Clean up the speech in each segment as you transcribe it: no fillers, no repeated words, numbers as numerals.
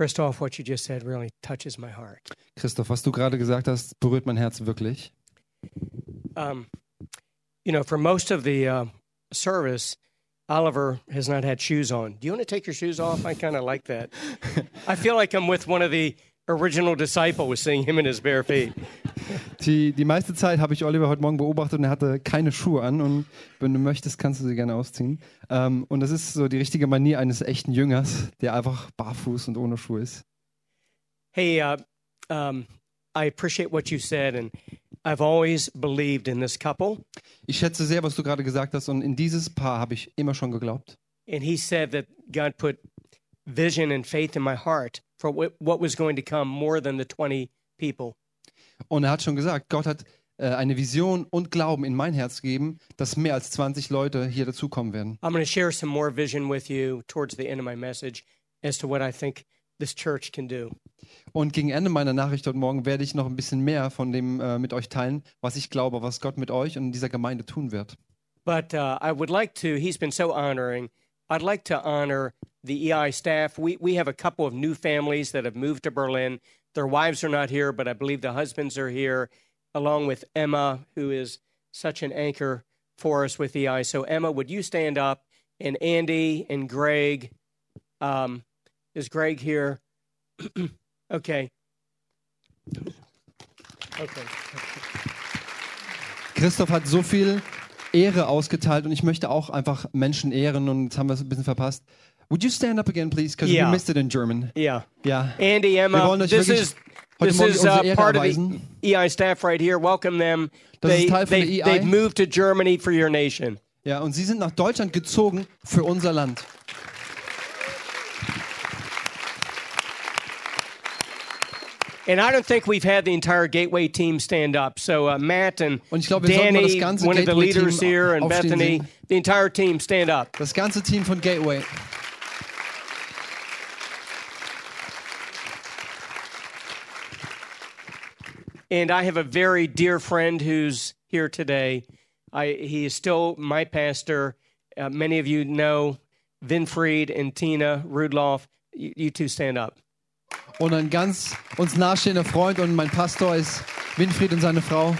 Christoph, what you just said really touches my heart. Christoph, was du gerade gesagt hast, berührt mein Herz wirklich. You know, for most of the service, Oliver has not had shoes on. Do you want to take your shoes off? I kind of like that. I feel like I'm with one of the original disciples, seeing him in his bare feet. Die meiste Zeit habe ich Oliver heute Morgen beobachtet und er hatte keine Schuhe an. Und wenn du möchtest, kannst du sie gerne ausziehen. Und das ist so die richtige Manier eines echten Jüngers, der einfach barfuß und ohne Schuhe ist. Hey, I appreciate what you said and I've always believed in this couple. Ich schätze sehr, was du gerade gesagt hast, und in dieses Paar habe ich immer schon geglaubt. And he said that God put vision and faith in my heart for what was going to come more than the 20 people. Und er hat schon gesagt, Gott hat eine Vision und Glauben in mein Herz gegeben, dass mehr als 20 Leute hier dazukommen werden. I'm going to share some more vision with you towards the end of my message as to what I think this church can do. Und gegen Ende meiner Nachricht heute Morgen werde ich noch ein bisschen mehr von dem mit euch teilen, was ich glaube, was Gott mit euch und dieser Gemeinde tun wird. But I would like to, he's been so honoring, I'd like to honor the EI staff. We have a couple of new families that have moved to Berlin. Their wives are not here, but I believe the husbands are here, along with Emma, who is such an anchor for us with EI. So Emma, would you stand up? And Andy and Greg, is Greg here? Okay. Okay. Christoph hat so viel Ehre ausgeteilt und ich möchte auch einfach Menschen ehren und jetzt haben wir es ein bisschen verpasst. Would you stand up again, please? Because we missed it in German. Yeah. Yeah. Andy, Emma, this is part of the EI staff right here. Welcome them. They've moved to Germany for your nation. Ja, und sie sind nach Deutschland gezogen für unser Land. And I don't think we've had the entire Gateway team stand up. So Matt and Danny, one of the leaders here, and Bethany, the entire team stand up. Das ganze Team von Gateway. And I have a very dear friend who's here today. He is still my pastor. Many of you know Winfried and Tina Rudloff. You two stand up. Und ein ganz uns nahestehender Freund und mein Pastor ist Winfried und seine Frau.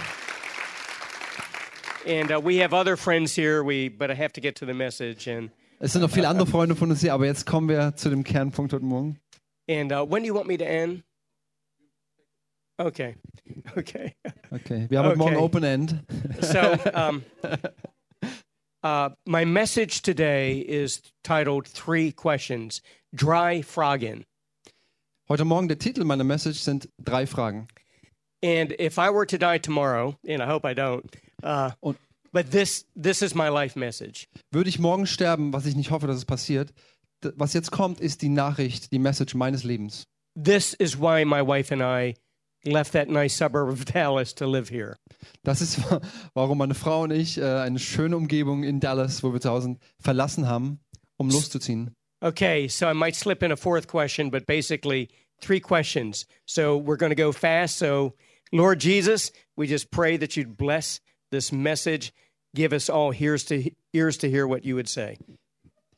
And we have other friends here, but I have to get to the message. And es sind noch viele andere Freunde von uns hier, aber jetzt kommen wir zu dem Kernpunkt heute Morgen. And when do you want me to end? Okay. Okay. Okay. Wir haben heute Morgen Open End. So, my message today is titled 3 questions. Drei Fragen. Heute Morgen, der Titel meiner Message sind 3 Fragen. And if I were to die tomorrow, and I hope I don't, but this is my life message. Würde ich morgen sterben, was ich nicht hoffe, dass es passiert, was jetzt kommt, ist die Nachricht, die Message meines Lebens. This is why my wife and I left that nice suburb of Dallas to live here. Das ist, warum meine Frau und ich eine schöne Umgebung in Dallas, wo wir zu Hause verlassen haben, um loszuziehen. Okay, so I might slip in a 4th question, but basically 3 questions. So we're going to go fast. So, Lord Jesus, we just pray that you'd bless this message. Give us all ears to hear what you would say.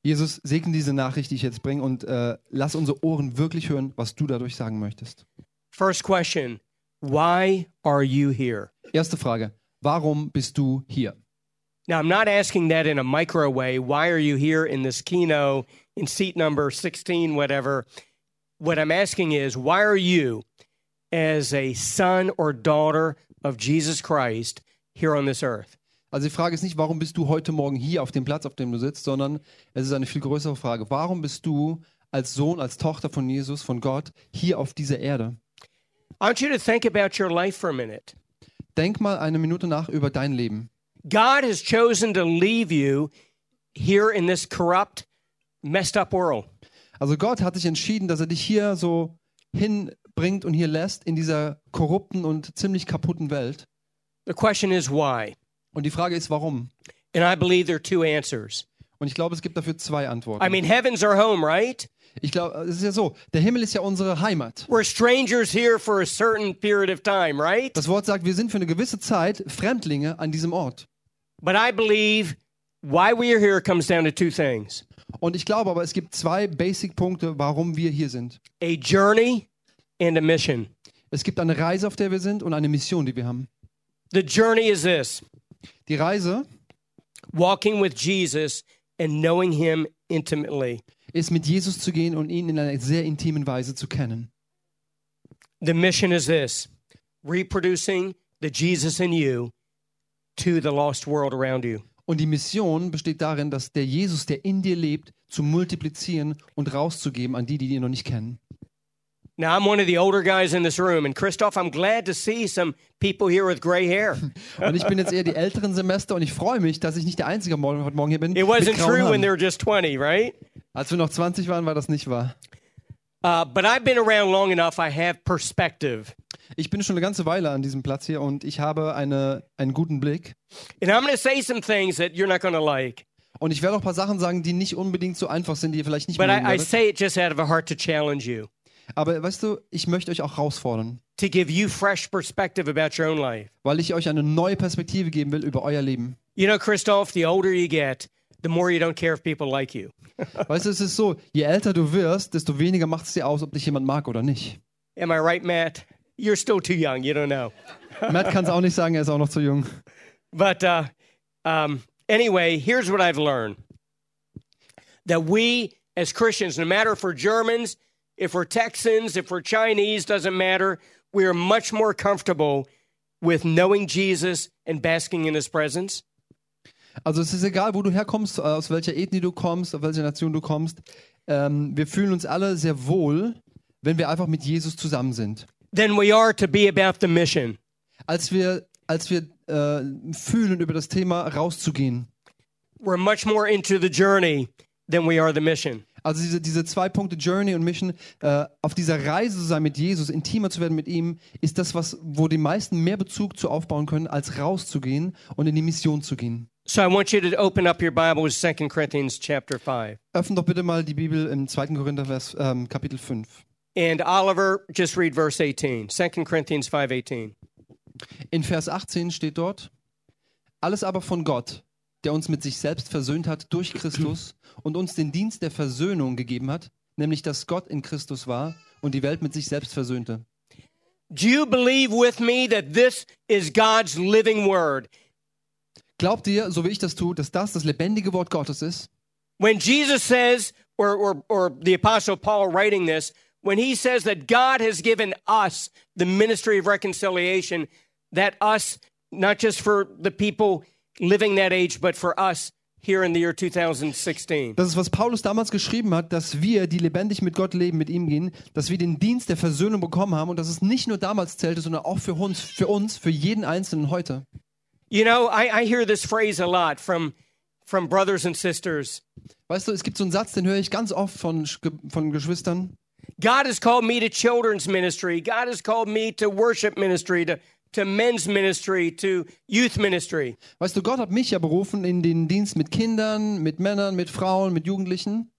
Jesus, segne diese Nachricht, die ich jetzt bringe, und lass unsere Ohren wirklich hören, was du dadurch sagen möchtest. First question, why are you here? Erste Frage, warum bist du hier? Now, I'm not asking that in a micro way. Why are you here in this keynote in seat number 16, whatever? What I'm asking is, why are you, as a son or daughter of Jesus Christ, here on this earth? Also die Frage ist nicht, warum bist du heute Morgen hier auf dem Platz, auf dem du sitzt, sondern es ist eine viel größere Frage. Warum bist du als Sohn, als Tochter von Jesus, von Gott, hier auf dieser Erde? I want you to think about your life for a minute. Denk mal eine Minute nach über dein Leben. God has chosen to leave you here in this corrupt, messed up world. Also Gott hat sich entschieden, dass er dich hier so hinbringt und hier lässt in dieser korrupten und ziemlich kaputten Welt. The question is why. Und die Frage ist, warum? And I believe there are 2 answers. Und ich glaube, es gibt dafür 2 Antworten. I mean, heaven's our home, right? Ich glaube, es ist ja so, der Himmel ist ja unsere Heimat. We're strangers here for a certain period of time, right? Das Wort sagt, wir sind für eine gewisse Zeit Fremdlinge an diesem Ort. But I believe why we are here comes down to 2 things. Und ich glaube aber, es gibt zwei Basic-Punkte, warum wir hier sind. A journey and a mission. Es gibt eine Reise, auf der wir sind, und eine Mission, die wir haben. The journey is this. Die Reise, walking with Jesus and knowing him intimately, ist mit Jesus zu gehen und ihn in einer sehr intimen Weise zu kennen. The mission is this: reproducing the Jesus in you to the lost world around you. Und die Mission besteht darin, dass der Jesus, der in dir lebt, zu multiplizieren und rauszugeben an die, die ihn noch nicht kennen. Now I'm one of the older guys in this room, and Christoph, I'm glad to see some people here with gray hair. Und ich bin jetzt eher die älteren Semester, und ich freue mich, dass ich nicht der einzige heute Morgen hier bin. It wasn't true when they were just 20, right? Als wir noch 20 waren, war das nicht wahr. But I've been around long enough. I have perspective. Ich bin schon eine ganze Weile an diesem Platz hier, und ich habe einen guten Blick. And I'm going to say some things that you're not going to like. Und ich werde auch ein paar Sachen sagen, die nicht unbedingt so einfach sind, die ihr vielleicht nicht mögen werdet. But I say it just out of a heart to challenge you. Aber weißt du, ich möchte euch auch herausfordern, weil ich euch eine neue Perspektive geben will über euer Leben. You know, Christoph, the older you get, the more you don't care if people like you. Weißt du, es ist so, je älter du wirst, desto weniger macht es dir aus, ob dich jemand mag oder nicht. Am I right, Matt? You're still too young, you don't know. Matt kann es auch nicht sagen, er ist auch noch zu jung. But anyway, here's what I've learned. That we as Christians, no matter if we're Germans, if we're Texans, if we're Chinese, doesn't matter. We are much more comfortable with knowing Jesus and basking in his presence. Also es ist egal, wo du herkommst, aus welcher Ethnie du kommst, aus welcher Nation du kommst. Wir fühlen uns alle sehr wohl, wenn wir einfach mit Jesus zusammen sind. Then we are to be about the mission. Als wir fühlen, über das Thema rauszugehen. We're much more into the journey than we are the mission. Also diese zwei Punkte, Journey und Mission, auf dieser Reise zu sein mit Jesus, intimer zu werden mit ihm, ist das, wo die meisten mehr Bezug zu aufbauen können, als rauszugehen und in die Mission zu gehen. So I want you to open up your Bible with 2 Corinthians chapter 5. Öffne doch bitte mal die Bibel im 2. Korinther Kapitel 5. And Oliver, just read verse 18. 2 Corinthians 5:18. In Vers 18 steht dort: Alles aber von Gott, der uns mit sich selbst versöhnt hat durch Christus und uns den Dienst der Versöhnung gegeben hat, nämlich dass Gott in Christus war und die Welt mit sich selbst versöhnte. Do you believe with me that this is God's living word? Glaubt ihr, so wie ich das tue, dass das das lebendige Wort Gottes ist? When Jesus says, or the Apostle Paul writing this, when he says that God has given us the ministry of reconciliation, that us, not just for the people living that age, but for us here in the year 2016. Das ist, was Paulus damals geschrieben hat, dass wir, die lebendig mit Gott leben, mit ihm gehen, dass wir den Dienst der Versöhnung bekommen haben und dass es nicht nur damals zählte, sondern auch für uns, für jeden Einzelnen heute. You know, I hear this phrase a lot from brothers and sisters. Weißt du, es gibt so einen Satz, den höre ich ganz oft von Geschwistern. God has called me to children's ministry. God has called me to worship ministry, to men's ministry, to youth ministry. Weißt du, Gott hat mich ja berufen in den Dienst mit Kindern, mit Männern, mit Frauen, mit Jugendlichen.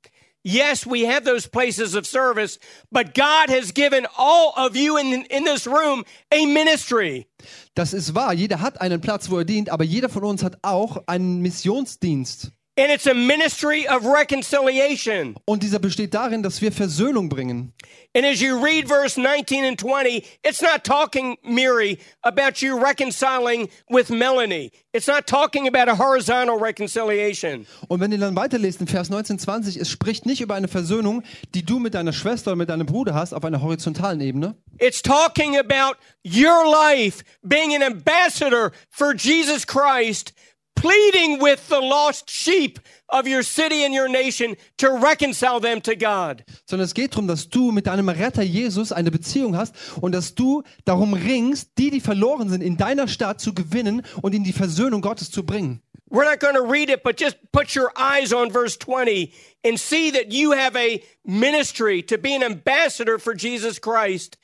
Yes, we have those places of service, but God has given all of you in this room a ministry. Das ist wahr, jeder hat einen Platz, wo er dient, aber jeder von uns hat auch einen Missionsdienst. And it's a ministry of reconciliation. Und dieser besteht darin, dass wir Versöhnung bringen. And as you read verse 19 and 20, it's not talking, Mary, about you reconciling with Melanie. It's not talking about a horizontal reconciliation. Und wenn ihr dann weiterlest in Vers 19, 20, es spricht nicht über eine Versöhnung, die du mit deiner Schwester oder mit deinem Bruder hast, auf einer horizontalen Ebene. It's talking about your life being an ambassador for Jesus Christ, pleading with the lost sheep of your city and your nation to reconcile them to God. Sondern es geht darum, dass du mit deinem Retter Jesus eine Beziehung hast und dass du darum ringst, die verloren sind, in deiner Stadt zu gewinnen und in die Versöhnung Gottes zu bringen. We're not going to read it, but just put your eyes on verse 20 and see that you have a ministry to be an ambassador for Jesus Christ.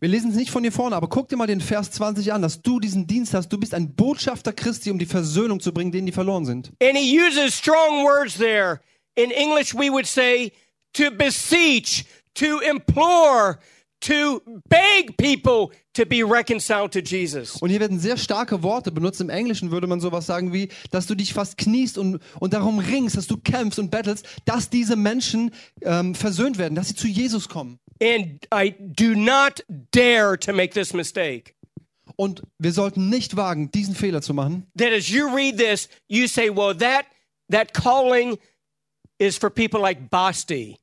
Wir lesen es nicht von hier vorne, aber guck dir mal den Vers 20 an, dass du diesen Dienst hast. Du bist ein Botschafter Christi, die Versöhnung zu bringen, denen die verloren sind. And he uses strong words there. In English we would say to beseech, to implore, to beg people to be reconciled to Jesus. Und hier werden sehr starke Worte benutzt. Im Englischen würde man sowas sagen wie, dass du dich fast kniest und darum ringst, dass du kämpfst und bettelst, dass diese Menschen versöhnt werden, dass sie zu Jesus kommen. And I do not dare to make this mistake. Und wir sollten nicht wagen, diesen Fehler zu machen. That as you read this, you say, well, that calling is for people like Basti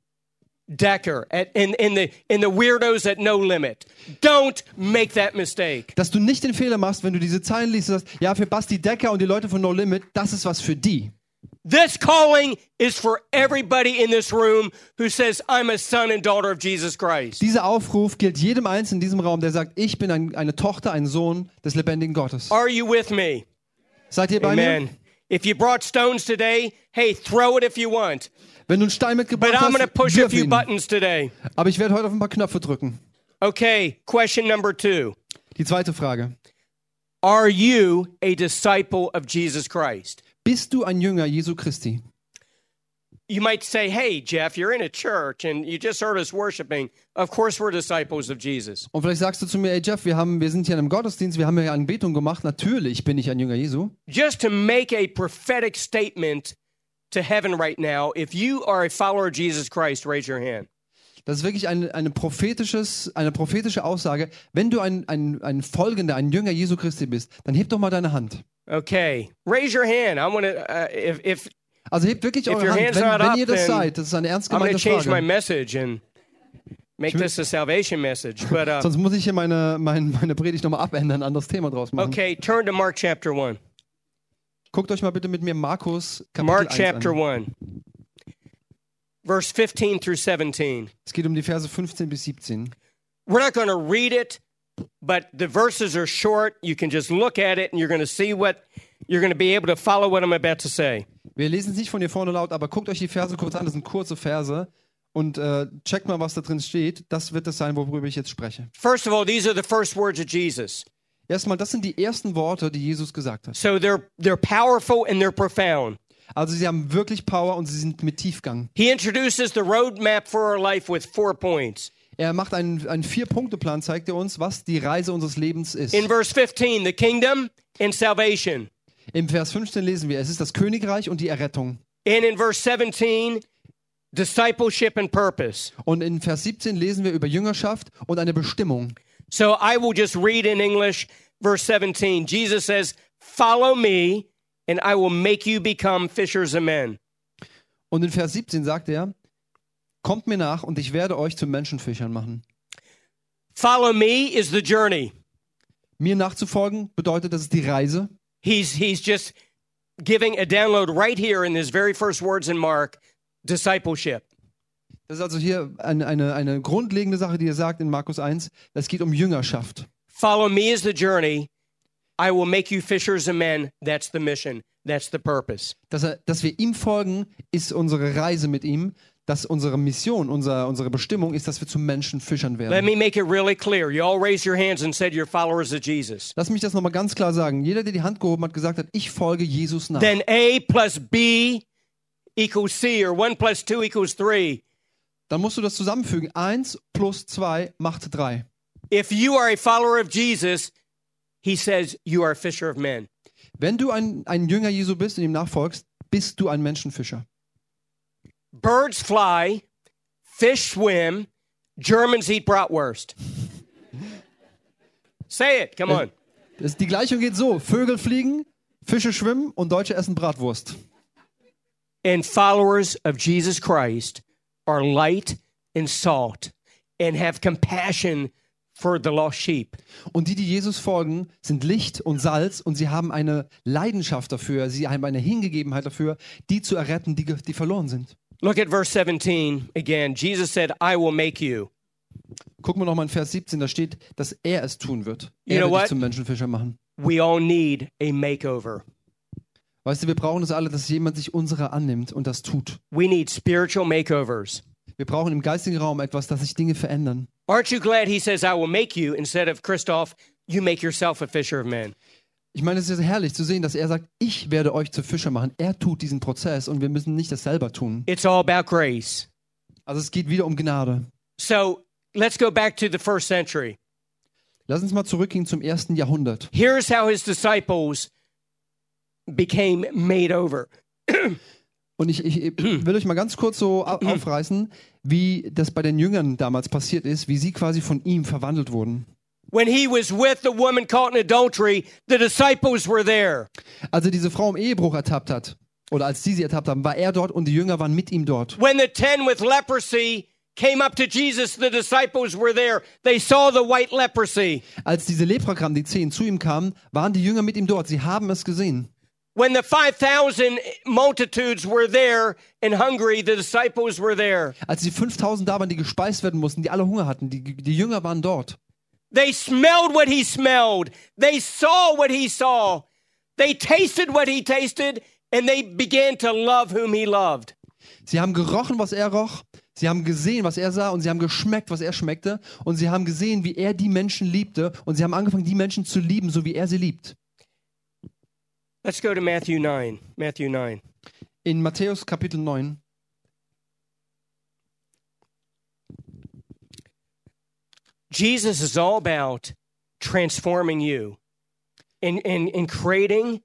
Decker in the weirdos at No Limit. Don't make that mistake. Dass du nicht den Fehler machst, wenn du diese Zeilen liest und sagst, ja, für Basti Decker und die Leute von No Limit, das ist was für die. This calling is for everybody in this room who says, I'm a son and daughter of Jesus Christ. Dieser Aufruf gilt jedem Einzelnen in diesem Raum, der sagt, ich bin eine Tochter, ein Sohn des lebendigen Gottes. Are you with me? Seid ihr bei mir? If you brought stones today, hey, throw it if you want. Wenn du einen Stein mitgebracht hast, wirf ihn. Aber ich werde heute auf ein paar Knöpfe drücken. Okay, question number 2. Die zweite Frage. Are you a disciple of Jesus Christ? Bist du ein Jünger Jesu Christi? You might say, hey, Jeff, you're in a church and you just heard us worshiping. Of course we're disciples of Jesus. Und vielleicht sagst du zu mir, hey Jeff, wir sind hier in einem Gottesdienst, wir haben hier Anbetung gemacht. Natürlich bin ich ein Jünger Jesu. Just to make a prophetic statement to heaven right now. If you are a follower of Jesus Christ, raise your hand. Das ist wirklich eine prophetische Aussage. Wenn du ein Folgender, ein Jünger Jesu Christi bist, dann heb doch mal deine Hand. Okay, raise your hand. I want to also hebt wirklich eure Hand, wenn ihr das seid. Das ist eine ernst gemeinte Frage. I'm going to change my message and make this a salvation message. But, sonst muss ich hier meine Predigt nochmal abändern, ein anderes Thema draus machen. Okay, turn to Mark chapter 1. Guckt euch mal bitte mit mir Markus Kapitel 1 chapter 1. Verse 15 through 17. Es geht um die Verse 15 bis 17. We're not going to read it, but the verses are short. You can just look at it and you're going to see what you're going to be able to follow what I'm about to say. Wir lesen es nicht von hier vorne laut, aber guckt euch die Verse kurz an, das sind kurze Verse und checkt mal, was da drin steht. Das wird das sein, worüber ich jetzt spreche. First of all, these are the first words of Jesus. Erstmal, das sind die ersten Worte, die Jesus gesagt hat. So they're powerful and they're profound. Also sie haben wirklich Power und sie sind mit Tiefgang. He introduces the roadmap for our life with 4 points. Er macht einen 4-Punkte-Plan, zeigt er uns, was die Reise unseres Lebens ist. In verse 15, the kingdom and salvation. Im Vers 15 lesen wir, es ist das Königreich und die Errettung. And in verse 17, discipleship and purpose. Und in Vers 17 lesen wir über Jüngerschaft und eine Bestimmung. So I will just read in English verse 17. Jesus says, "Follow me and I will make you become fishers of men." Und in Vers 17 sagt er, kommt mir nach und ich werde euch zu Menschenfischern machen. Follow me is the journey. Mir nachzufolgen bedeutet, das ist die Reise. He's just giving a download right here in his very first words in Mark, discipleship. Das ist also hier eine grundlegende Sache, die er sagt in Markus 1. Es geht um Jüngerschaft. Follow me is the journey. I will make you fishers of men. That's the mission. That's the purpose. Dass wir ihm folgen, ist unsere Reise mit ihm. Dass unsere Mission, unsere Bestimmung ist, dass wir zu Menschenfischern werden. Let me make it really clear. You all raised your hands and said you're followers of Jesus. Lass mich das nochmal ganz klar sagen. Jeder, der die Hand gehoben hat, gesagt hat, ich folge Jesus nach. Then A plus B equals C or 1 plus 2 equals 3. Dann musst du das zusammenfügen. 1 + 2 = 3. If you are a follower of Jesus, he says you are a fisher of men. Wenn du ein Jünger Jesu bist und ihm nachfolgst, bist du ein Menschenfischer. Birds fly, fish swim, Germans eat bratwurst. Say it, come on. Die Gleichung geht so: Vögel fliegen, Fische schwimmen und Deutsche essen Bratwurst. And followers of Jesus Christ are light and salt and have compassion for the lost sheep. Und die Jesus folgen, sind Licht und Salz und sie haben eine Leidenschaft dafür, sie haben eine Hingegebenheit dafür, die zu erretten, die verloren sind. Look at verse 17 again. Jesus said, I will make you. Gucken wir nochmal in Vers 17, da steht, dass er es tun wird. Er wird dich zum Menschenfischer machen. We all need a makeover. Weißt du, wir brauchen es alle, dass jemand sich unserer annimmt und das tut. We need spiritual makeovers. Wir brauchen im geistigen Raum etwas, dass sich Dinge verändern. Aren't you glad he says I will make you instead of Christoph, you make yourself a fisher of men. Ich meine, es ist herrlich zu sehen, dass er sagt, ich werde euch zu Fischer machen. Er tut diesen Prozess und wir müssen nicht das selber tun. It's all about grace. Also es geht wieder um Gnade. So Let's go back to the first century. Lass uns mal zurückgehen zum ersten Jahrhundert. Here's how his disciples became made over. Und ich will euch mal ganz kurz so aufreißen, wie das bei den Jüngern damals passiert ist, wie sie quasi von ihm verwandelt wurden. When he was with the woman caught in adultery, the disciples were there. Als er diese Frau im Ehebruch ertappt hat, oder als sie ertappt haben, war er dort und die Jünger waren mit ihm dort. When the 10 with leprosy came up to Jesus, the disciples were there. They saw the white leprosy. Als diese Lepra kamen, die 10 zu ihm kamen, waren die Jünger mit ihm dort. Sie haben es gesehen. When the 5,000 multitudes were there and hungry, the disciples were there. Als die 5,000 da waren, die gespeist werden mussten, die alle Hunger hatten, die Jünger waren dort. They smelled what he smelled. They saw what he saw. They tasted what he tasted. And they began to love whom he loved. Sie haben gerochen, was er roch. Sie haben gesehen, was er sah. Und sie haben geschmeckt, was er schmeckte. Und sie haben gesehen, wie er die Menschen liebte. Und sie haben angefangen, die Menschen zu lieben, so wie er sie liebt. Let's go to Matthew 9. Matthew 9. In Matthäus Kapitel 9. Jesus is all about transforming you and creating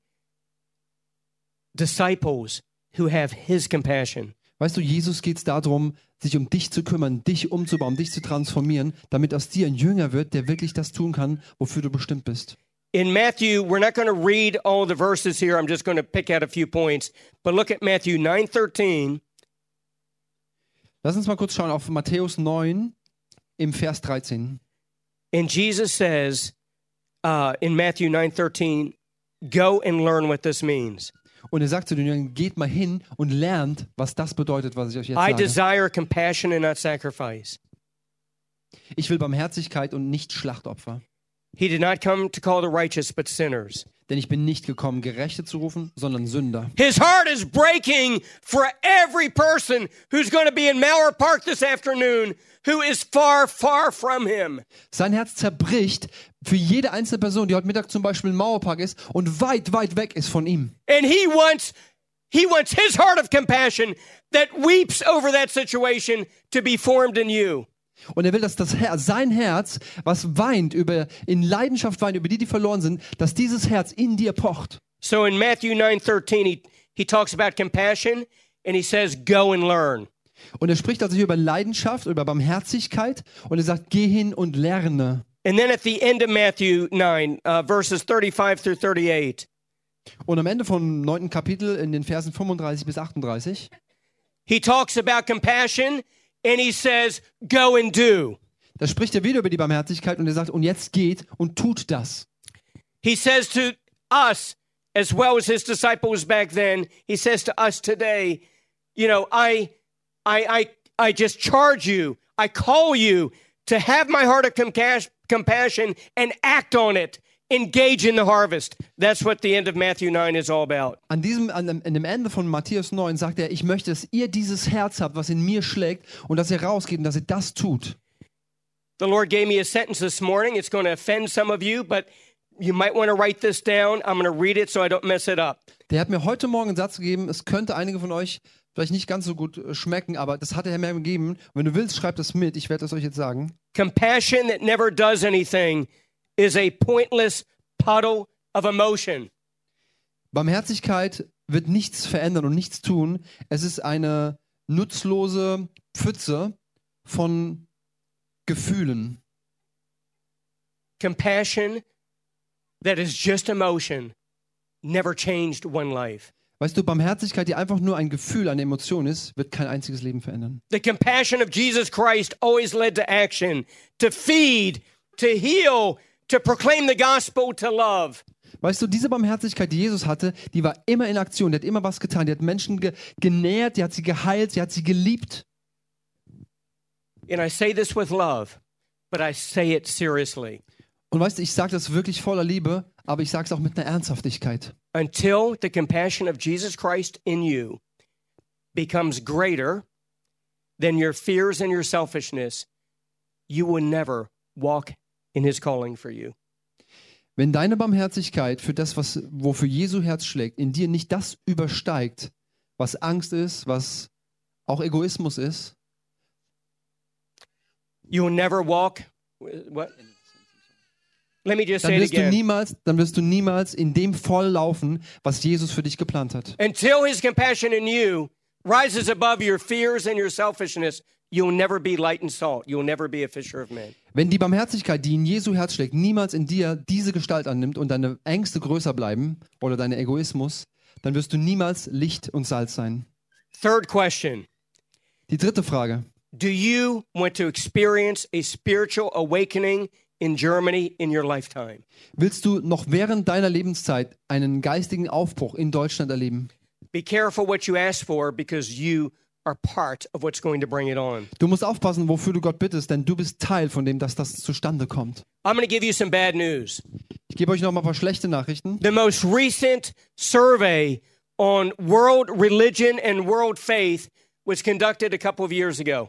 disciples who have his compassion. Weißt du, Jesus geht es darum, sich um dich zu kümmern, dich umzubauen, dich zu transformieren, damit aus dir ein Jünger wird, der wirklich das tun kann, wofür du bestimmt bist. In Matthew, we're not going to read all the verses here. I'm just going to pick out a few points. But look at Matthew 9:13. Lass uns mal kurz schauen auf Matthäus 9 im Vers 13. And Jesus says in Matthew 9:13, go and learn what this means. Und er sagt zu den Jüngern, geht mal hin und lernt, was das bedeutet, was ich euch jetzt sage. I desire compassion and not sacrifice. Ich will Barmherzigkeit und nicht Schlachtopfer. He did not come to call the righteous, but sinners. Denn ich bin nicht gekommen, Gerechte zu rufen, sondern Sünder. His heart is breaking for every person who's going to be in Mauerpark this afternoon, who is far, far from him. Sein Herz zerbricht für jede einzelne Person, die heute Mittag zum Beispiel im Mauerpark ist und weit, weit weg ist von ihm. And he wants his heart of compassion that weeps over that situation to be formed in you. Und er will, dass sein Herz, was weint, in Leidenschaft weint, über die, die verloren sind, dass dieses Herz in dir pocht. So in Matthew 9:13 he talks about compassion and he says go and learn. Und er spricht also hier über Leidenschaft, über Barmherzigkeit und er sagt, geh hin und lerne. And then at the end of Matthew 9 verses 35 through 38. Und am Ende vom 9. Kapitel in den Versen 35 bis 38 he talks about compassion. And he says, go and do. Da spricht er wieder über die Barmherzigkeit und er sagt, und jetzt geht und tut das. He says to us, as well as his disciples back then, he says to us today, you know, I just charge you, I call you to have my heart of compassion and act on it. Engage in the harvest. That's what the end of Matthew 9 is all about. An dem Ende von Matthäus 9 sagt er, ich möchte, dass ihr dieses Herz habt, was in mir schlägt, und dass ihr rausgeht und dass ihr das tut. The Lord gave me a sentence this morning. It's going to offend some of you, but you might want to write this down. I'm going to read it so I don't mess it up. Der hat mir heute Morgen einen Satz gegeben. Es könnte einige von euch vielleicht nicht ganz so gut schmecken, aber das hat er mir gegeben. Und wenn du willst, schreib das mit. Ich werde das euch jetzt sagen. Compassion that never does anything is a pointless puddle of emotion. Barmherzigkeit wird nichts verändern und nichts tun. Es ist eine nutzlose Pfütze von Gefühlen. Compassion that is just emotion never changed one life. Weißt du, Barmherzigkeit, die einfach nur ein Gefühl, eine Emotion ist, wird kein einziges Leben verändern. The compassion of Jesus Christ always led to action, to feed, to heal, to proclaim the gospel, to love. Weißt du, diese Barmherzigkeit, die Jesus hatte, die war immer in Aktion, die hat immer was getan, die hat Menschen genährt, die hat sie geheilt, die hat sie geliebt. And I say this with love, but I say it seriously. Und weißt du, ich sage das wirklich voller Liebe, aber ich sage es auch mit einer Ernsthaftigkeit. Until the compassion of Jesus Christ in you becomes greater than your fears and your selfishness, you will never walk in his calling for you. Wenn deine Barmherzigkeit für das, wofür Jesu Herz schlägt, in dir nicht das übersteigt, was Angst ist, was auch Egoismus ist, You'll never walk. What? Let me just say it again. Dann wirst du niemals in dem voll laufen, was Jesus für dich geplant hat. Until his compassion in you rises above your fears and your selfishness, you'll never be light and salt. You'll never be a fisher of men. Wenn die Barmherzigkeit, die in Jesu Herz schlägt, niemals in dir diese Gestalt annimmt und deine Ängste größer bleiben oder dein Egoismus, dann wirst du niemals Licht und Salz sein. Third question. Die dritte Frage. Do you want to experience a spiritual awakening in Germany in your lifetime? Willst du noch während deiner Lebenszeit einen geistigen Aufbruch in Deutschland erleben? Be careful what you ask for, because you are part of what's going to bring it on. Du musst aufpassen, wofür du Gott bittest, denn du bist Teil von dem, dass das zustande kommt. I'm going to give you some bad news. Ich gebe euch noch mal ein paar schlechte Nachrichten. The most recent survey on world religion and world faith was conducted a couple of years ago.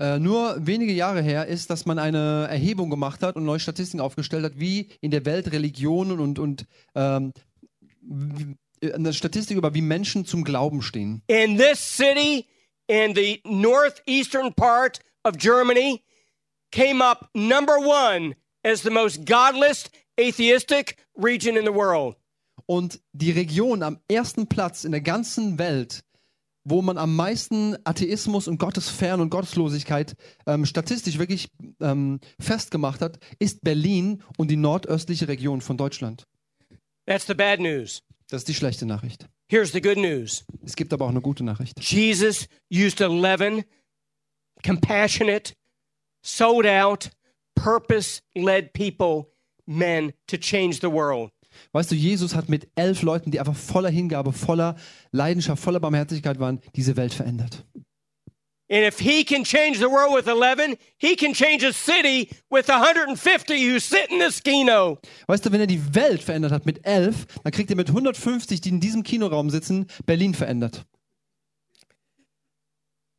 Nur wenige Jahre her ist, dass man eine Erhebung gemacht hat und neue Statistiken aufgestellt hat, wie in der Welt Religionen und eine Statistik über, wie Menschen zum Glauben stehen. In this city, in the northeastern part of Germany, came up number one as the most godless, atheistic region in the world. Und die Region am ersten Platz in der ganzen Welt, wo man am meisten Atheismus und Gottesfern und Gotteslosigkeit statistisch wirklich festgemacht hat, ist Berlin und die nordöstliche Region von Deutschland. That's the bad news. Das ist die schlechte Nachricht. Here's the good news. Es gibt aber auch eine gute Nachricht. Jesus used 11 compassionate, sold out, purpose-led people, men, to change the world. Weißt du, Jesus hat mit 11 Leuten, die einfach voller Hingabe, voller Leidenschaft, voller Barmherzigkeit waren, diese Welt verändert. And if he can change the world with 11, he can change a city with 150 who sit in this kino. Weißt du, wenn er die Welt verändert hat mit 11, dann kriegt er mit 150, die in diesem Kinoraum sitzen, Berlin verändert.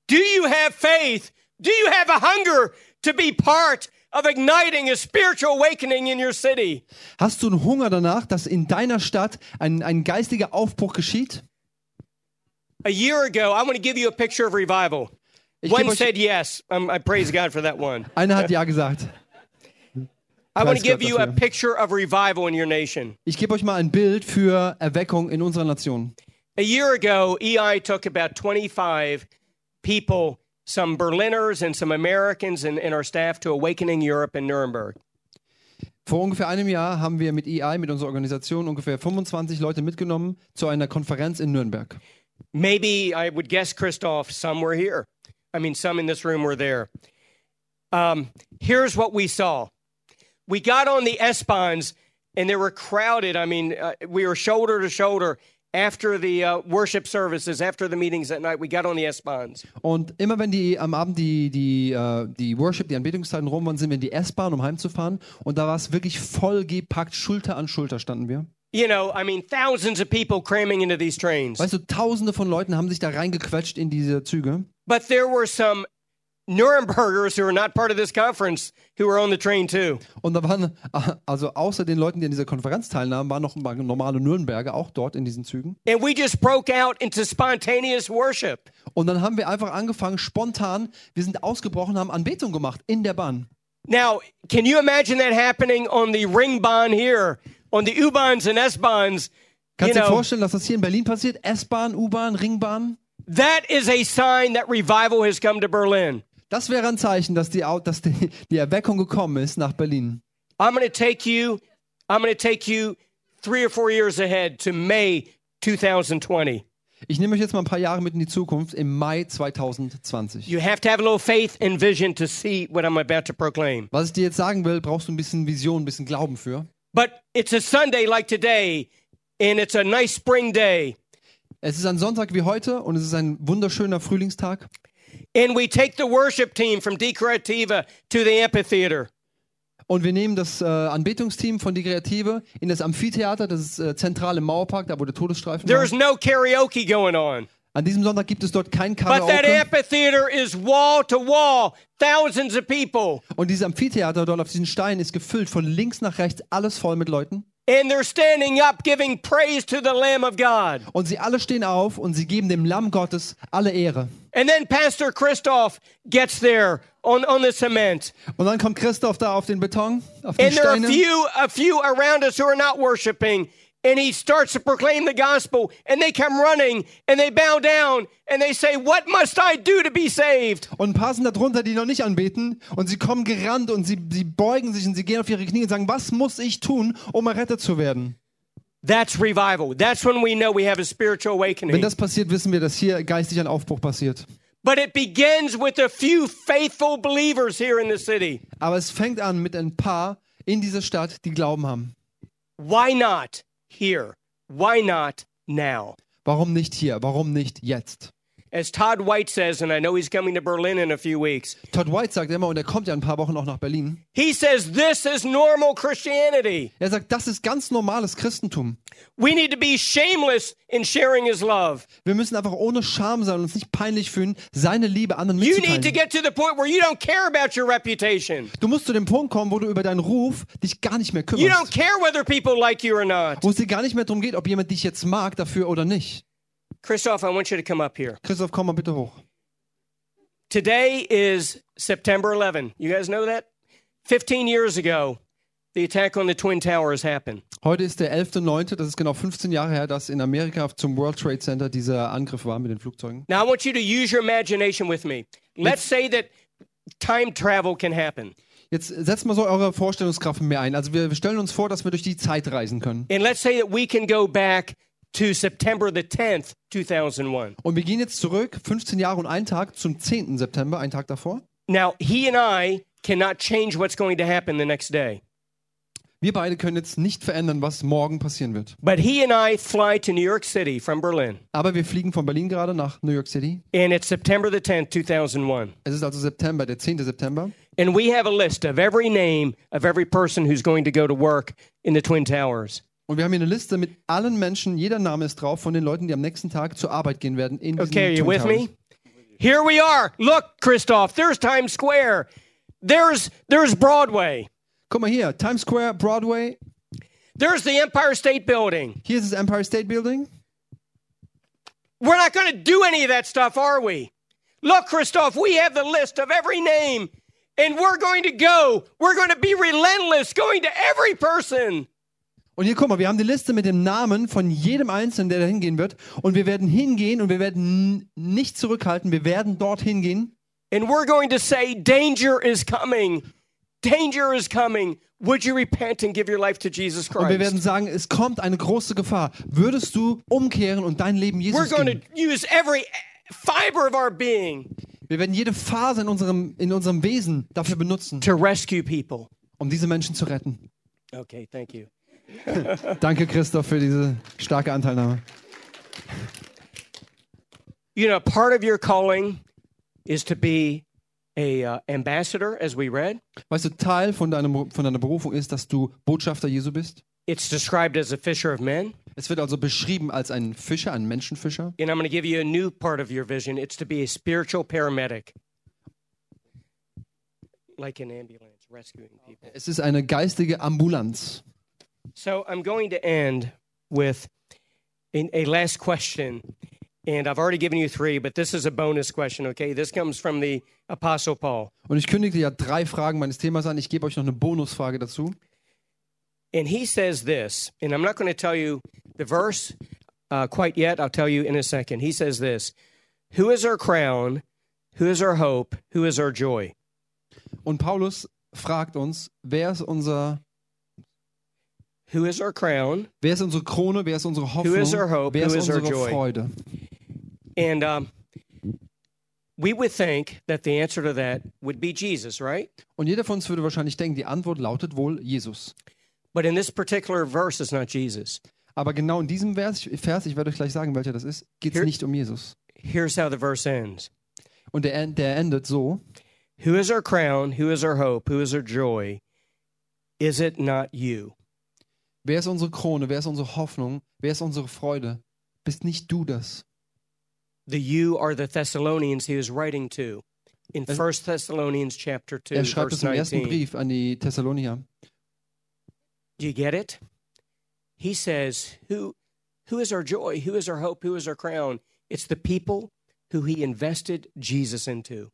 Do you have faith? Do you have a hunger to be part of igniting a spiritual awakening in your city? Hast du einen Hunger danach, dass in deiner Stadt ein geistiger Aufbruch geschieht? A year ago, I want to give you a picture of revival. One said yes. I praise God for that one. Einer hat ja gesagt. I want to give you a picture of revival in your nation. Ich gebe euch mal ein Bild für Erweckung in unserer Nation. A year ago, EI took about 25 people, some Berliners and some Americans and our staff, to Awakening Europe in Nuremberg. Vor ungefähr einem Jahr haben wir mit EI, mit unserer Organisation, ungefähr 25 Leute mitgenommen zu einer Konferenz in Nürnberg. Maybe, I would guess, Christoph, some were here. I mean, some in this room were there. Here's what we saw. We got on the S-Bahns, and they were crowded. I mean, we were shoulder to shoulder after the worship services, after the meetings at night. We got on the S-Bahns. Und immer wenn am Abend die Worship, die Anbetungszeiten rum waren, sind wir in die S-Bahn, um heimzufahren. Und da war es wirklich voll gepackt, Schulter an Schulter standen wir. You know, I mean, thousands of people cramming into these trains. Weißt du, Tausende von Leuten haben sich da reingequetscht in diese Züge. But there were some Nurembergers who were not part of this conference who were on the train too. Und da waren, also außer den Leuten, die an dieser Konferenz teilnahmen, waren noch ein paar normale Nürnberger auch dort in diesen Zügen. And we just broke out into spontaneous worship. Und dann haben wir einfach angefangen, spontan, wir sind ausgebrochen, haben Anbetung gemacht in der Bahn. Now, can you imagine that happening on the Ringbahn here, on the U-Bahns and S-Bahns? Kannst du dir vorstellen, dass das hier in Berlin passiert? S-Bahn, U-Bahn, Ringbahn? That is a sign that revival has come to Berlin. Das wäre ein Zeichen, dass die Erweckung gekommen ist nach Berlin. I'm going to take you 3 or 4 years ahead to May 2020. Ich nehme euch jetzt mal ein paar Jahre mit in die Zukunft, im Mai 2020. You have to have a little faith and vision to see what I'm about to proclaim. Was ich dir jetzt sagen will, brauchst du ein bisschen Vision, ein bisschen Glauben für. But it's a Sunday like today and it's a nice spring day. Es ist ein Sonntag wie heute und es ist ein wunderschöner Frühlingstag. And we take the worship team from Die Kreative to the amphitheater. Und wir nehmen das Anbetungsteam von Die Kreative in das Amphitheater, das ist zentral im Mauerpark, da wo der Todesstreifen war. There is no karaoke going on. An diesem Sonntag gibt es dort kein Karaoke. But that amphitheater is wall to wall, thousands of people. Und dieses Amphitheater dort auf diesen Steinen ist gefüllt von links nach rechts, alles voll mit Leuten. And they're standing up giving praise to the Lamb of God. Und sie alle stehen auf und sie geben dem Lamm Gottes alle Ehre. And then Pastor Christoph gets there on the cement. Und dann kommt Christoph da auf den Beton, auf den Steinen. And there are a few around us who are not worshiping. And he starts to proclaim the gospel, and they come running, and they bow down, and they say, "What must I do to be saved?" Und ein paar sind darunter, die noch nicht anbeten, und sie kommen gerannt, und sie beugen sich, und sie gehen auf ihre Knie und sagen, was muss ich tun, um errettet zu werden? That's revival. That's when we know we have a spiritual awakening. Wenn das passiert, wissen wir, dass hier geistlich ein Aufbruch passiert. But it begins with a few faithful believers here in the city. Aber es fängt an mit ein paar in dieser Stadt, die Glauben haben. Why not? Here. Why not now? Warum nicht hier? Warum nicht jetzt? As Todd White says, and I know he's coming to Berlin in a few weeks. Todd White sagt immer, und kommt ja in ein paar Wochen auch nach Berlin. He says this is normal Christianity. Sagt, das ist ganz normales Christentum. We need to be shameless in sharing his love. Wir müssen einfach ohne Scham sein und uns nicht peinlich fühlen, seine Liebe anderen mitzuteilen. You need to get to the point where you don't care about your reputation. Du musst zu dem Punkt kommen, wo du über deinen Ruf dich gar nicht mehr kümmerst. You don't care whether people like you or not. Wo es dir gar nicht mehr darum geht, ob jemand dich jetzt mag dafür oder nicht. Christoph, I want you to come up here. Christoph, komm mal bitte hoch. Today is September 11. You guys know that? 15 years ago, the attack on the Twin Towers happened. Heute ist der 11.9., das ist genau 15 Jahre her, dass in Amerika zum World Trade Center dieser Angriff war mit den Flugzeugen. Now I want you to use your imagination with me. Let's say that time travel can happen. Jetzt setzt mal so eure Vorstellungskraft mehr ein. Also wir stellen uns vor, dass wir durch die Zeit reisen können. And let's say that we can go back to September the 10th, 2001. Und wir gehen jetzt zurück 15 Jahre und einen Tag zum 10. September, einen Tag davor. Now he and I cannot change what's going to happen the next day. Wir beide können jetzt nicht verändern, was morgen passieren wird. But he and I fly to New York City from Berlin. Aber wir fliegen von Berlin gerade nach New York City. And it's September the 10th, 2001. Es ist also September, der 10. September. And we have a list of every name of every person who's going to go to work in the Twin Towers. Und wir haben hier eine Liste mit allen Menschen, jeder Name ist drauf, von den Leuten, die am nächsten Tag zur Arbeit gehen werden. In okay, are you with me? Here we are. Look, Christoph, there's Times Square. There's Broadway. Guck mal hier, Times Square, Broadway. There's the Empire State Building. Hier ist das Empire State Building. We're not going to do any of that stuff, are we? Look, Christoph, we have the list of every name, and we're going to go. We're going to be relentless, going to every person. Und hier, guck mal, wir haben die Liste mit dem Namen von jedem Einzelnen, der da hingehen wird. Und wir werden hingehen und wir werden nicht zurückhalten. Wir werden dorthin gehen. And we're going to say, danger is coming. Danger is coming. Would you repent and give your life to Jesus Christ? Und wir werden sagen, es kommt eine große Gefahr. Würdest du umkehren und dein Leben Jesus geben? We're going to use every fiber of our being. Wir werden jede Faser in unserem Wesen dafür benutzen. To rescue people. Um diese Menschen zu retten. Okay, thank you. Danke, Christoph, für diese starke Anteilnahme. You know, part of your calling is to be a ambassador, as we read. Weißt du, Teil von deiner Berufung ist, dass du Botschafter Jesu bist. It's described as a fisher of men. Es wird also beschrieben als ein Fischer, ein Menschenfischer. And I'm going to give you a new part of your vision. It's to be a spiritual paramedic. Like an ambulance, rescuing people. Es ist eine geistige Ambulanz. So I'm going to end with a last question, and I've already given you three, but this is a bonus question, okay? This comes from the Apostle Paul. Und ich kündigte ja drei Fragen meines Themas an. Ich gebe euch noch eine Bonusfrage dazu. And he says this, and I'm not going to tell you the verse quite yet. I'll tell you in a second. He says this, who is our crown? Who is our hope? Who is our joy? Und Paulus fragt uns, wer ist unser... Who is our crown? Wer ist unsere Krone? Wer ist unsere Hoffnung? Who is our hope? Wer ist unsere Freude? And we would think that the answer to that would be Jesus, right? Und jeder von uns würde wahrscheinlich denken, die Antwort lautet wohl Jesus. But in this particular verse it's not Jesus. Aber genau in diesem Vers, ich werde euch gleich sagen, welcher das ist, geht es nicht um Jesus. Here's how the verse ends. Und der endet so: Who is our crown? Who is our hope? Who is our joy? Is it not you? Wer ist unsere Krone? Wer ist unsere Hoffnung? Wer ist unsere Freude? Bist nicht du das? The you are the Thessalonians he is writing to in 1 Thessalonians chapter 2 verse 19. Er schreibt es im ersten Brief an die Thessalonier. Do you get it? He says, who is our joy? Who is our hope? Who is our crown? It's the people who he invested Jesus into.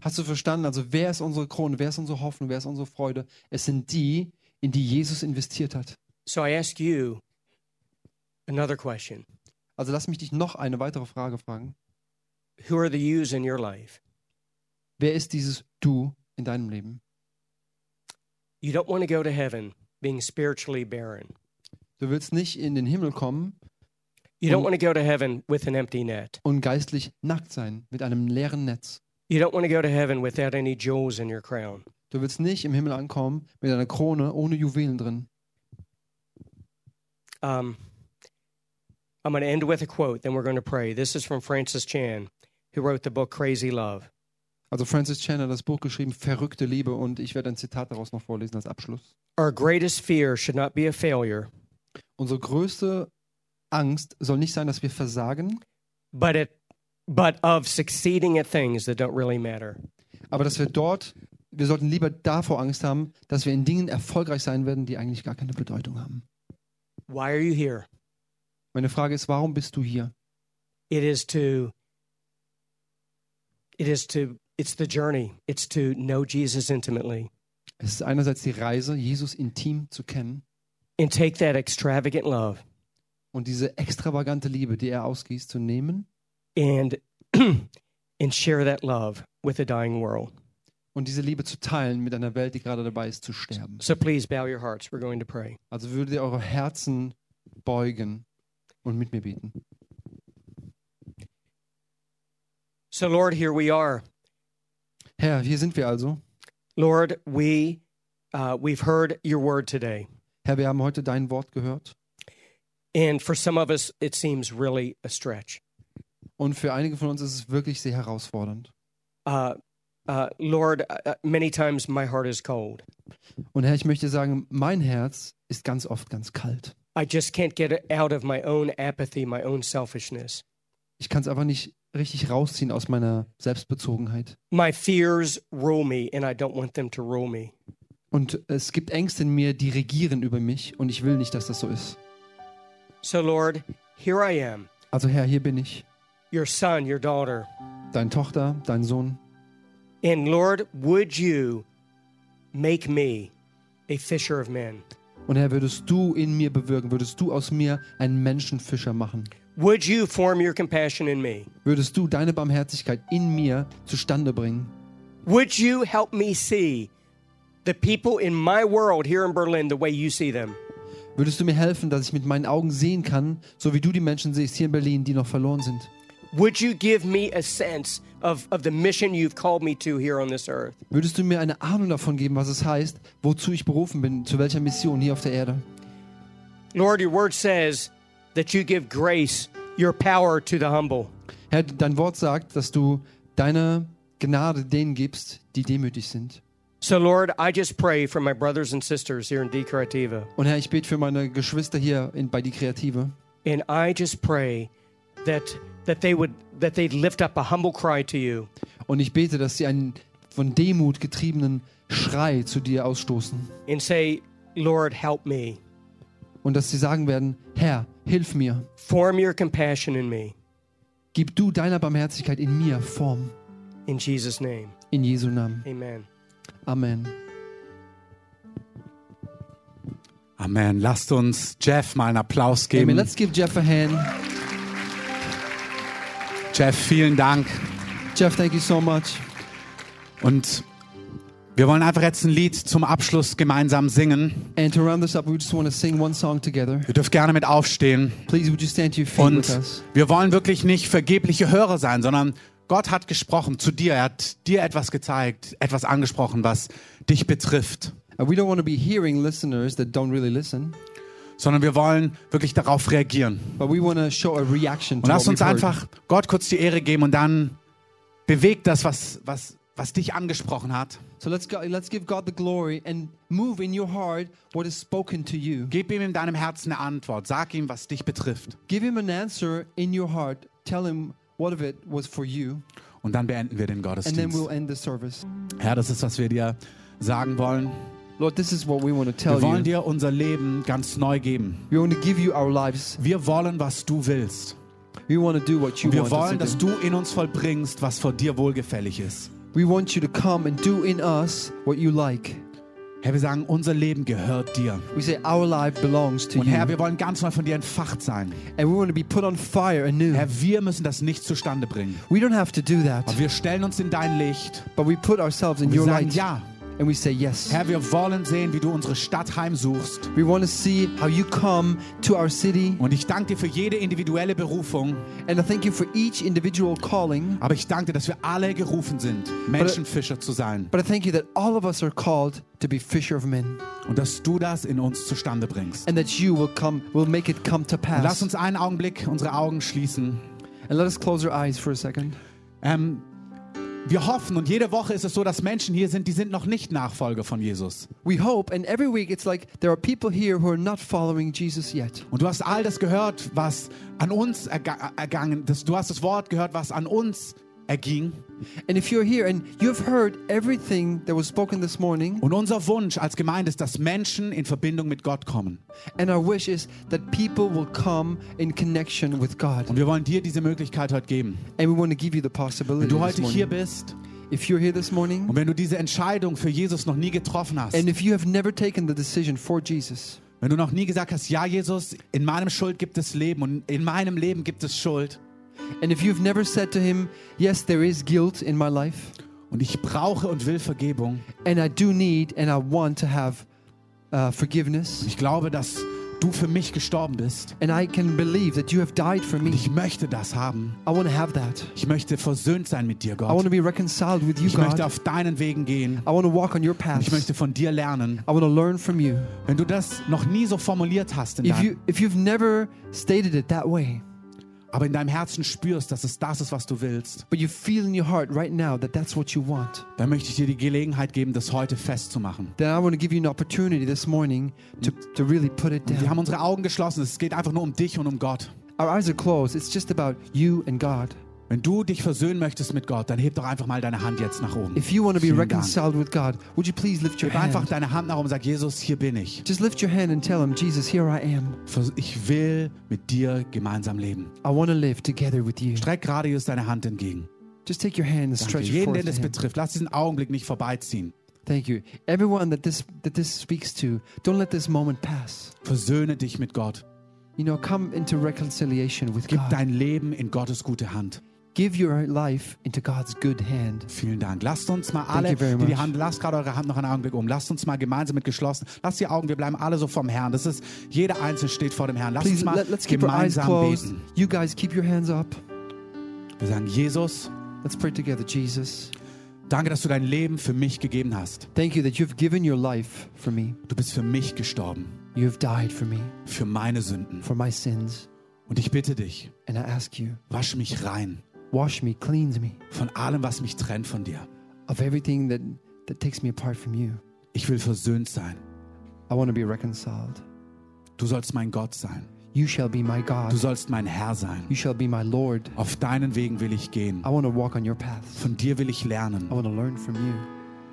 Hast du verstanden? Also wer ist unsere Krone? Wer ist unsere Hoffnung? Wer ist unsere Freude? Es sind die, in die Jesus investiert hat. So I ask you another question. Also lass mich dich noch eine weitere Frage fragen. Who are the yous in your life? Wer ist dieses Du in deinem Leben? You don't want to go to heaven being spiritually barren. Du willst nicht in den Himmel kommen. You don't want to go to heaven with an empty net. Und geistlich nackt sein mit einem leeren Netz. You don't want to go to heaven without any jewels in your crown. Du willst nicht im Himmel ankommen mit einer Krone ohne Juwelen drin. I'm going to end with a quote, then we're going to pray. This is from Francis Chan, who wrote the book Crazy Love. Also Francis Chan hat das Buch geschrieben, Verrückte Liebe, und ich werde ein Zitat daraus noch vorlesen als Abschluss. Our greatest fear should not be a failure. Unsere größte Angst soll nicht sein, dass wir versagen, but of succeeding at things that don't really matter. Aber dass wir sollten lieber davor Angst haben, dass wir in Dingen erfolgreich sein werden, die eigentlich gar keine Bedeutung haben. Why are you here? Meine Frage ist, warum bist du hier? It's the journey. It's to know Jesus intimately. Es ist einerseits die Reise, Jesus intim zu kennen. And take that extravagant love. Und diese extravagante Liebe, die er ausgießt, zu nehmen. And share that love with a dying world. Und diese Liebe zu teilen mit einer Welt, die gerade dabei ist, zu sterben. So please bow your hearts. We're going to pray. Also würdet ihr eure Herzen beugen und mit mir beten. So Lord, here we are. Herr, hier sind wir also. Lord, we've heard your word today. Herr, wir haben heute dein Wort gehört. And for some of us it seems really a stretch. Und für einige von uns ist es wirklich sehr herausfordernd. Lord, many times my heart is cold. Und Herr, ich möchte sagen, mein Herz ist ganz oft ganz kalt. I just can't get out of my own apathy, my own selfishness. Ich kann es einfach nicht richtig rausziehen aus meiner Selbstbezogenheit. My fears rule me and I don't want them to rule me. Und es gibt Ängste in mir, die regieren über mich, und ich will nicht, dass das so ist. So Lord, here I am. Also Herr, hier bin ich. Your son, your daughter. Deine Tochter, dein Sohn. And Lord, would you make me a fisher of men? Und Herr, würdest du in mir bewirken, würdest du aus mir einen Menschenfischer machen? Would you form your compassion in me? Würdest du deine Barmherzigkeit in mir zustande bringen? Would you help me see the people in my world here in Berlin the way you see them? Würdest du mir helfen, dass ich mit meinen Augen sehen kann, so wie du die Menschen siehst hier in Berlin, die noch verloren sind? Would you give me a sense of the mission you've called me to here on this earth? Würdest du mir eine Ahnung davon geben, was es heißt, wozu ich berufen bin, zu welcher Mission hier auf der Erde? Lord, your word says that you give grace, your power to the humble. Herr, dein Wort sagt, dass du deine Gnade denen gibst, die demütig sind. So Lord, I just pray for my brothers and sisters here in Die Kreative. Und Herr, ich bete für meine Geschwister hier bei Die Kreative. And I just pray that they'd lift up a humble cry to you. Und ich bete, dass sie einen von Demut getriebenen Schrei zu dir ausstoßen. And say, Lord, help me. Und dass sie sagen werden, Herr, hilf mir. Form your compassion in me. Gib du deiner Barmherzigkeit in mir Form. In Jesus' name. In Jesu Namen. Amen. Amen. Amen. Lasst uns Jeff mal einen Applaus geben. Amen. Let's give Jeff a hand. Jeff, vielen Dank. Jeff, thank you so much. Und wir wollen einfach jetzt ein Lied zum Abschluss gemeinsam singen. And to round this up, we just want to sing one song together. Ihr dürft gerne mit aufstehen. Please, would you stand to your feet with us? Und wir wollen wirklich nicht vergebliche Hörer sein, sondern Gott hat gesprochen zu dir. Er hat dir etwas gezeigt, etwas angesprochen, was dich betrifft. We don't want to be hearing listeners that don't really listen. Sondern wir wollen wirklich darauf reagieren. Und lass uns einfach Gott kurz die Ehre geben, und dann bewegt das, was dich angesprochen hat. So let's give God the glory and move in your heart what is spoken to you. Gib ihm in deinem Herzen eine Antwort. Sag ihm, was dich betrifft. Give him an answer in your heart. Tell him what of it was for you. Und dann beenden wir den Gottesdienst. And then we'll end the service. Herr, das ist, was wir dir sagen wollen. Lord, this is what we want to tell you. Wir wollen dir unser Leben ganz neu geben. We want to give you our lives. Wir wollen, was du willst. We want to do what you want us to do. Wir wollen, dass du in uns vollbringst, was vor dir wohlgefällig ist. We want you to come and do in us what you like. Herr, wir sagen, unser Leben gehört dir. We say, our life belongs to you. Und Herr, wir wollen ganz neu von dir entfacht sein. And we want to be put on fire anew. Herr, wir müssen das nicht zustande bringen. We don't have to do that. Aber wir stellen uns in dein Licht. But we put ourselves in your light. Ja. And we say yes. Herr, wir wollen sehen, wie du unsere Stadt heimsuchst. We want to see how you come to our city. Und ich danke dir für jede individuelle Berufung. And I thank you for each individual calling. Aber ich danke dir, dass wir alle gerufen sind, Menschenfischer zu sein. But I thank you that all of us are called to be fisher of men. Und dass du das in uns zustande bringst. And that you will make it come to pass. Lass uns einen Augenblick unsere Augen schließen. And let us close our eyes for a second. Wir hoffen, und jede Woche ist es so, dass Menschen hier sind, die sind noch nicht Nachfolger von Jesus. We hope, and every week it's like there are people here who are not following Jesus yet. Und du hast all das gehört, was an uns ergangen, du hast das Wort gehört, was an uns erging. And if you're here and you've heard everything that was spoken this morning. Und unser Wunsch als Gemeinde ist, dass Menschen in Verbindung mit Gott kommen. And our wish is that people will come in connection with God. Und wir wollen dir diese Möglichkeit heute geben. And we want to give you the possibility. Wenn du heute hier bist, if you're here this morning, und wenn du diese Entscheidung für Jesus noch nie getroffen hast, and if you have never taken the decision for Jesus. Wenn du noch nie gesagt hast, ja Jesus, in meinem Schuld gibt es Leben und in meinem Leben gibt es Schuld. And if you've never said to him, yes, there is guilt in my life. Und ich brauche und will Vergebung. And I do need and I want to have forgiveness. Ich glaube, dass du für mich gestorben bist. And I can believe that you have died for me. Und ich möchte das haben. I want to have that. Ich möchte versöhnt sein mit dir, Gott. I want to be reconciled with you, God. Ich möchte auf deinen Wegen gehen. I want to walk on your path. Ich möchte von dir lernen. I want to learn from you. Wenn du das noch nie so formuliert hast, if you've never stated it that way. Aber in deinem Herzen spürst, dass es das ist, was du willst. But you feel in your heart right now that that's what you want. Dann möchte ich dir die Gelegenheit geben, das heute festzumachen. Then I want to give you an opportunity this morning to really put it down. Und wir haben unsere Augen geschlossen. Es geht einfach nur um dich und um Gott. Our eyes are closed. It's just about you and God. Wenn du dich versöhnen möchtest mit Gott, dann heb doch einfach mal deine Hand jetzt nach oben. If you want to be reconciled with God, would you please lift your hand? Einfach deine Hand nach oben und sag, Jesus, hier bin ich. Just lift your hand and tell him, Jesus, here I am. Ich will mit dir gemeinsam leben. I want to live together with you. Streck gerade jetzt deine Hand entgegen. Just take your hand and stretch it forth. Jeden, den das betrifft, lass diesen Augenblick nicht vorbeiziehen. Thank you. Everyone that this speaks to, don't let this moment pass. Versöhne dich mit Gott. You know, come into reconciliation with God. Gib dein Leben in Gottes gute Hand. Give your life into God's good hand. Vielen Dank. Lasst uns mal alle, die Hand, lasst gerade eure Hand noch einen Augenblick um. Lasst uns mal gemeinsam mit geschlossen. Lasst die Augen, wir bleiben alle so vom Herrn. Das ist, jeder Einzelne steht vor dem Herrn. Lasst uns mal gemeinsam beten. You guys keep your hands up. Wir sagen, Jesus. Let's pray together, Jesus. Danke, dass du dein Leben für mich gegeben hast. Thank you that you've given your life for me. Du bist für mich gestorben. You've died for me. Für meine Sünden. For my sins. Und ich bitte dich. And I ask you. Wasch mich rein. Wash me, cleanse me. Von allem, was mich trennt von dir. Of everything that takes me apart from you. Ich will versöhnt sein. I want to be reconciled. Du sollst mein Gott sein. You shall be my God. Du sollst mein Herr sein. You shall be my Lord. Auf deinen Wegen will ich gehen. I want to walk on your path. Von dir will ich lernen. I want to learn from you.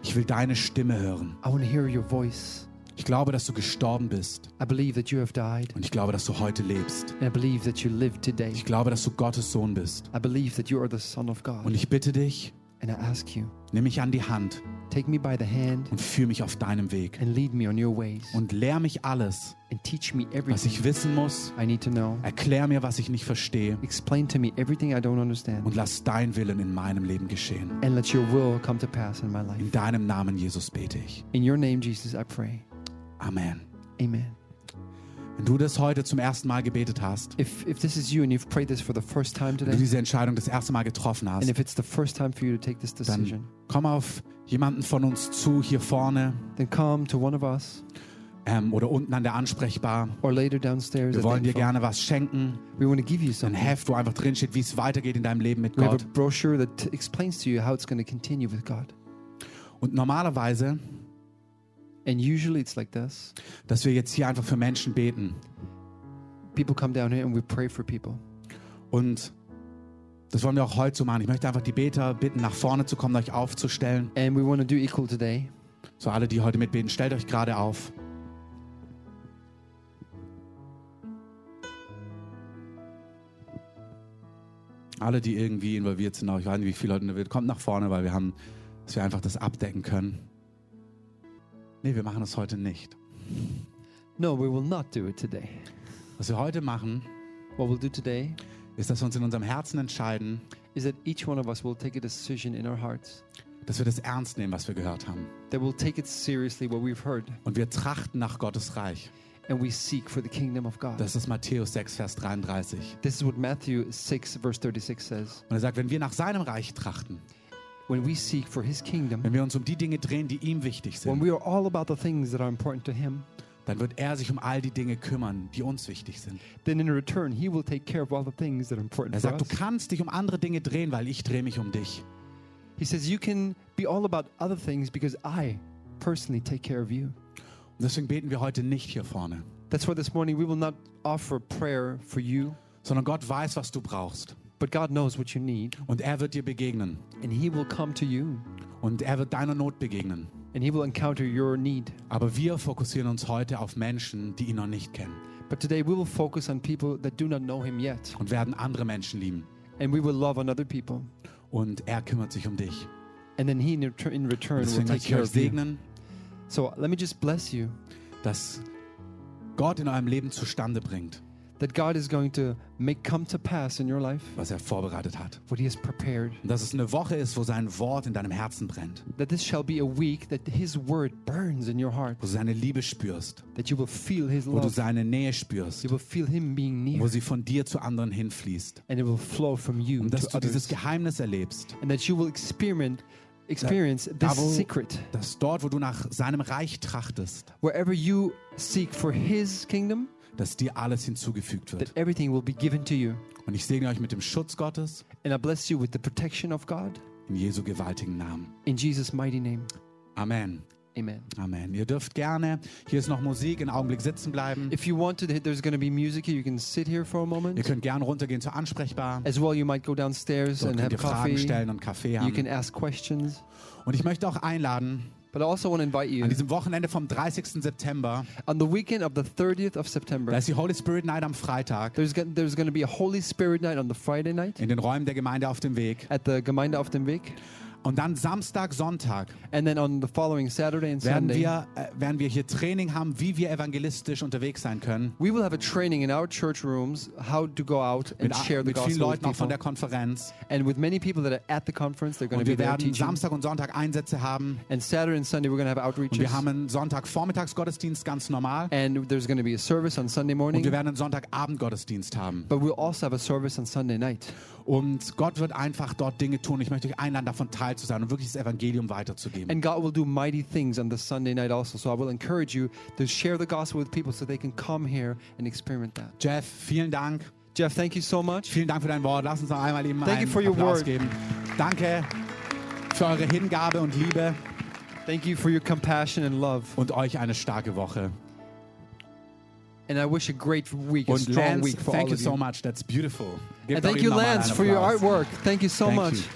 Ich will deine Stimme hören. I want to hear your voice. Ich glaube, dass du gestorben bist. I believe that you have died. Und ich glaube, dass du heute lebst. And I believe that you live today. Ich glaube, dass du Gottes Sohn bist. I believe that you are the Son of God. Und ich bitte dich, and I ask you, nimm mich an die Hand. Take me by the hand. Und führe mich auf deinem Weg. And lead me on your ways. Und lehr mich alles, and teach me everything, was ich wissen muss. I need to know. Erklär mir, was ich nicht verstehe. Explain to me everything I don't understand. Und lass dein Willen in meinem Leben geschehen. And let your will come to pass in my life. In deinem Namen, Jesus, bete ich. In your name, Jesus, I pray. Amen. Amen. Wenn du das heute zum ersten Mal gebetet hast, if this is you and you've prayed this for the first time today, wenn du diese Entscheidung das erste Mal getroffen hast, and if it's the first time for you to take this decision, dann komm auf jemanden von uns zu hier vorne. Then come to one of us. Oder unten an der Ansprechbar. Or later downstairs. Wir wollen dir gerne was schenken. We want to give you something. Ein Heft, wo einfach drin steht, wie es weitergeht in deinem Leben mit Gott. We have a brochure that explains to you how it's going to continue with God. Und normalerweise, and usually it's like this, dass wir jetzt hier einfach für Menschen beten. People come down here and we pray for people. Und das wollen wir auch heute so machen. Ich möchte einfach die Beter bitten, nach vorne zu kommen, euch aufzustellen. And we want to do equal today. So alle, die heute mitbeten, stellt euch gerade auf. Alle, die irgendwie involviert sind, auch ich weiß nicht, wie viele Leute involviert sind, kommt nach vorne, weil wir haben dass wir einfach das abdecken können. Nee, wir machen das heute nicht. No, we will not do it today. Was wir heute machen, what we'll do today, ist, dass wir uns in unserem Herzen entscheiden, is that each one of us will take a decision in our hearts, dass wir das ernst nehmen, was wir gehört haben. That we'll take it seriously what we've heard. Und wir trachten nach Gottes Reich. And we seek for the kingdom of God. Das ist Matthäus 6, Vers 33. This is what Matthew 6, verse 36 says. Und er sagt, wenn wir nach seinem Reich trachten, when we seek for his kingdom, wenn wir uns um die Dinge drehen, die ihm wichtig sind, when we are all about the things that are important to him, dann wird er sich um all die Dinge kümmern, die uns wichtig sind. Then in return, he will take care of all the things that are important to us. Er sagt, du kannst dich um andere Dinge drehen, weil ich drehe mich um dich. He says, you can be all about other things because I personally take care of you. Und deswegen beten wir heute nicht hier vorne. That's why this morning we will not offer prayer for you. Sondern Gott weiß, was du brauchst. But God knows what you need. Und er wird dir begegnen. And he will come to you. Und er wird deiner Not begegnen. And he will encounter your need. Aber wir fokussieren uns heute auf Menschen, die ihn noch nicht kennen. But today we will focus on people that do not know him yet. Und werden andere Menschen lieben. And we will love on other people. Und er kümmert sich um dich. And then he in return will take care of you. So let me just bless you. Dass Gott in eurem Leben zustande bringt. That God is going to make come to pass in your life. Was er vorbereitet hat. What he has prepared. Und dass es eine Woche ist, wo sein Wort in deinem Herzen brennt. That this shall be a week that his word burns in your heart. Wo du seine Liebe spürst. That you will feel his love. Wo du seine Nähe spürst. You will feel him being near. Wo sie von dir zu anderen hinfließt. And it will flow from you und dass to du others. Dieses Geheimnis erlebst. And that you will experience this secret. Dass dort, wo du nach seinem Reich trachtest. Wherever you seek for his kingdom. Dass dir alles hinzugefügt wird. That everything will be given to you. Und ich segne euch mit dem Schutz Gottes. And I bless you with the protection of God. In Jesu gewaltigen Namen. In Jesus' mighty name. Amen. Amen. Amen. Ihr dürft gerne, hier ist noch Musik, einen Augenblick sitzen bleiben. If you want to, there's going to be music here. You can sit here for a moment. Ihr könnt gerne runtergehen zur Ansprechbar. As well, you might go downstairs dort and have coffee. Fragen stellen und Kaffee haben. You can ask questions. Und ich möchte auch einladen. But I also want to invite you. An diesem Wochenende vom 30. September. On the weekend of the 30th of September. Da ist die Holy Spirit Night am Freitag. There's going to be a Holy Spirit Night on the Friday night. In den Räumen der Gemeinde auf dem Weg. At the Gemeinde auf dem Weg. Und dann Samstag, Sonntag. And then on the following Saturday and Sunday. Werden wir hier Training haben, wie wir evangelistisch unterwegs sein können. We will have a training in our church rooms how to go out and share the gospel with people. Mit vielen Leuten auch von der Konferenz. And with many people that are at the conference, they're going to be there teaching. Und wir werden Samstag und Sonntag Einsätze haben. And Saturday and Sunday we're going to have outreaches. Und wir haben einen Sonntagvormittags Gottesdienst ganz normal. And there's going to be a service on Sunday morning. Und wir werden einen Sonntagabend Gottesdienst haben. But we'll also have a service on Sunday night. Und Gott wird einfach dort Dinge tun. Ich möchte euch einladen, davon teil zu sein und wirklich das Evangelium weiterzugeben. And God will do mighty things on the Sunday night also. So I will encourage you to share the gospel with people so they can come here and experiment that. Jeff, vielen Dank. Jeff, thank you so much. Vielen Dank für dein Wort. Lass uns noch einmal ihm einen Applaus geben. Danke für eure Hingabe und Liebe. Thank you for your compassion and love. Und euch eine starke Woche. And I wish a great week, a strong Lance, week for all of you. Thank you so much. That's beautiful. Give and thank you, Lance, for your artwork. Thank you so much.